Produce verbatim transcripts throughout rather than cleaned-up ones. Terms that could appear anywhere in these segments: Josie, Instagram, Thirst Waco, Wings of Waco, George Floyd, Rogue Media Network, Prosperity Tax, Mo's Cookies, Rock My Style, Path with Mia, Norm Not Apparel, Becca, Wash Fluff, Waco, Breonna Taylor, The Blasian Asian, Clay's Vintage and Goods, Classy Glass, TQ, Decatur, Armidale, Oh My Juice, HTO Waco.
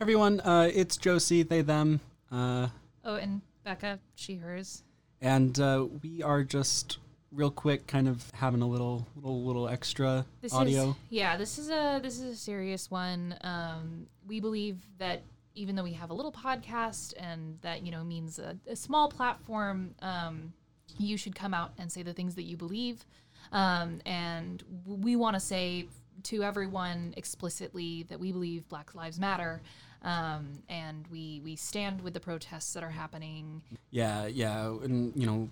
Everyone, uh, it's Josie, they, them. Uh, oh, and Becca, she, hers. And uh, we are just real quick, kind of having a little, little, little extra this audio. Is, yeah, this is a this is a serious one. Um, we believe that even though we have a little podcast, and that you know means a, a small platform, um, you should come out and say the things that you believe. Um, and we want to say to everyone explicitly that we believe Black Lives Matter, um, and we we stand with the protests that are happening. Yeah, yeah, and you know,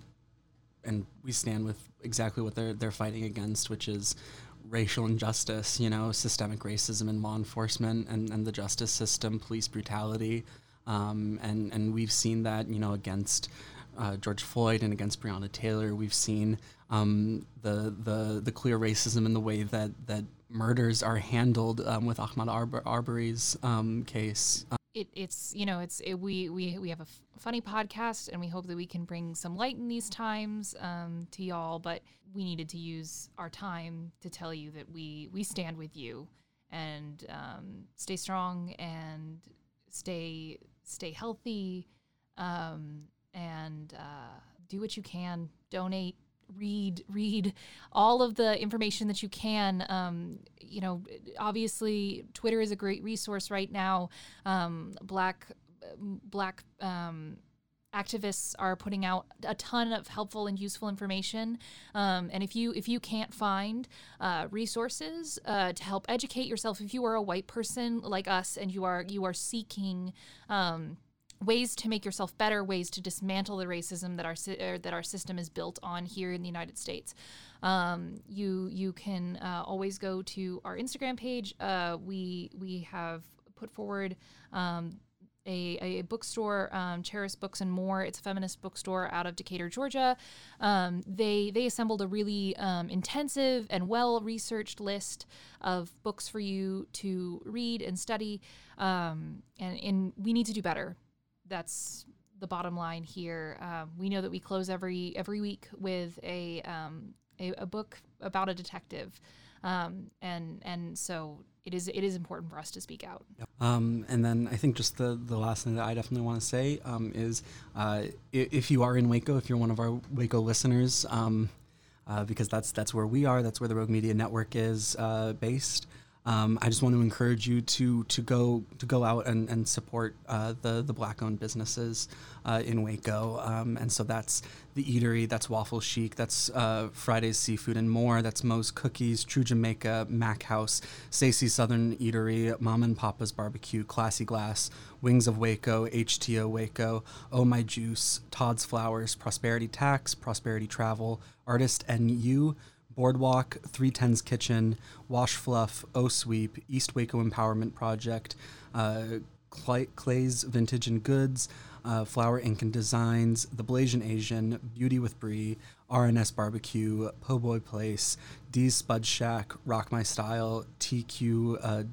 and we stand with exactly what they're they're fighting against, which is racial injustice, you know, systemic racism in law enforcement and, and the justice system, police brutality, um, and and we've seen that, you know, against Uh, George Floyd and against Breonna Taylor. We've seen um, the, the the clear racism in the way that, that murders are handled um, with Ahmaud Arbery, Arbery's um, case. Um, it, it's you know it's it, we we we have a f- funny podcast, and we hope that we can bring some light in these times um, to y'all. But we needed to use our time to tell you that we we stand with you, and um, stay strong and stay stay healthy. Um, And uh, do what you can. Donate. Read. Read all of the information that you can. Um, you know, obviously, Twitter is a great resource right now. Um, black black um, activists are putting out a ton of helpful and useful information. Um, and if you if you can't find uh, resources uh, to help educate yourself, if you are a white person like us and you are you are seeking Um, ways to make yourself better, ways to dismantle the racism that our that our system is built on here in the United States. Um, you you can uh, always go to our Instagram page. Uh, we we have put forward um, a, a bookstore, um, Cheris Books and More. It's a feminist bookstore out of Decatur, Georgia. Um, they they assembled a really um, intensive and well researched list of books for you to read and study. Um, and and we need to do better. That's the bottom line here. Um, we know that we close every every week with a um, a, a book about a detective, um, and and so it is it is important for us to speak out. Um, and then I think just the, the last thing that I definitely want to say um, is uh, if you are in Waco, if you're one of our Waco listeners, um, uh, because that's that's where we are, that's where the Rogue Media Network is uh, based. Um, I just want to encourage you to to go to go out and, and support uh, the the Black-owned businesses uh, in Waco, um, and so that's the Eatery, that's Waffle Chic, that's uh, Friday's Seafood and More, that's Mo's Cookies, True Jamaica, Mac House, Stacey's Southern Eatery, Mom and Papa's Barbecue, Classy Glass, Wings of Waco, H T O Waco, Oh My Juice, Todd's Flowers, Prosperity Tax, Prosperity Travel, Artist and You, Boardwalk, three ten's Kitchen, Wash Fluff, O Sweep, East Waco Empowerment Project, uh, Clay, Clay's Vintage and Goods, uh, Flower Ink and Designs, The Blasian Asian, Beauty with Brie, R and S Barbecue, Po' Boy Place, D's Spud Shack, Rock My Style, T Q uh,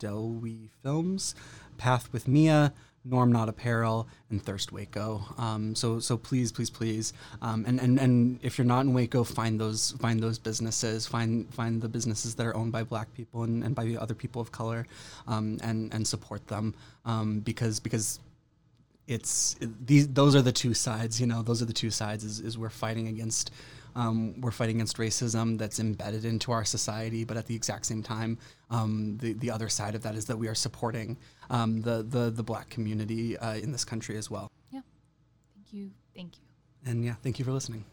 Delwy Films, Path with Mia, Norm Not Apparel, and Thirst Waco. Um, so so please, please, please. Um, and, and, and if you're not in Waco, find those find those businesses. Find find the businesses that are owned by Black people and, and by other people of color, um, and and support them um, because because it's it, these those are the two sides. You know, those are the two sides. Is, is we're fighting against Um, we're fighting against racism that's embedded into our society, but at the exact same time, um, the, the other side of that is that we are supporting um, the, the, the Black community uh, in this country as well. Yeah. Thank you. Thank you. And yeah, thank you for listening.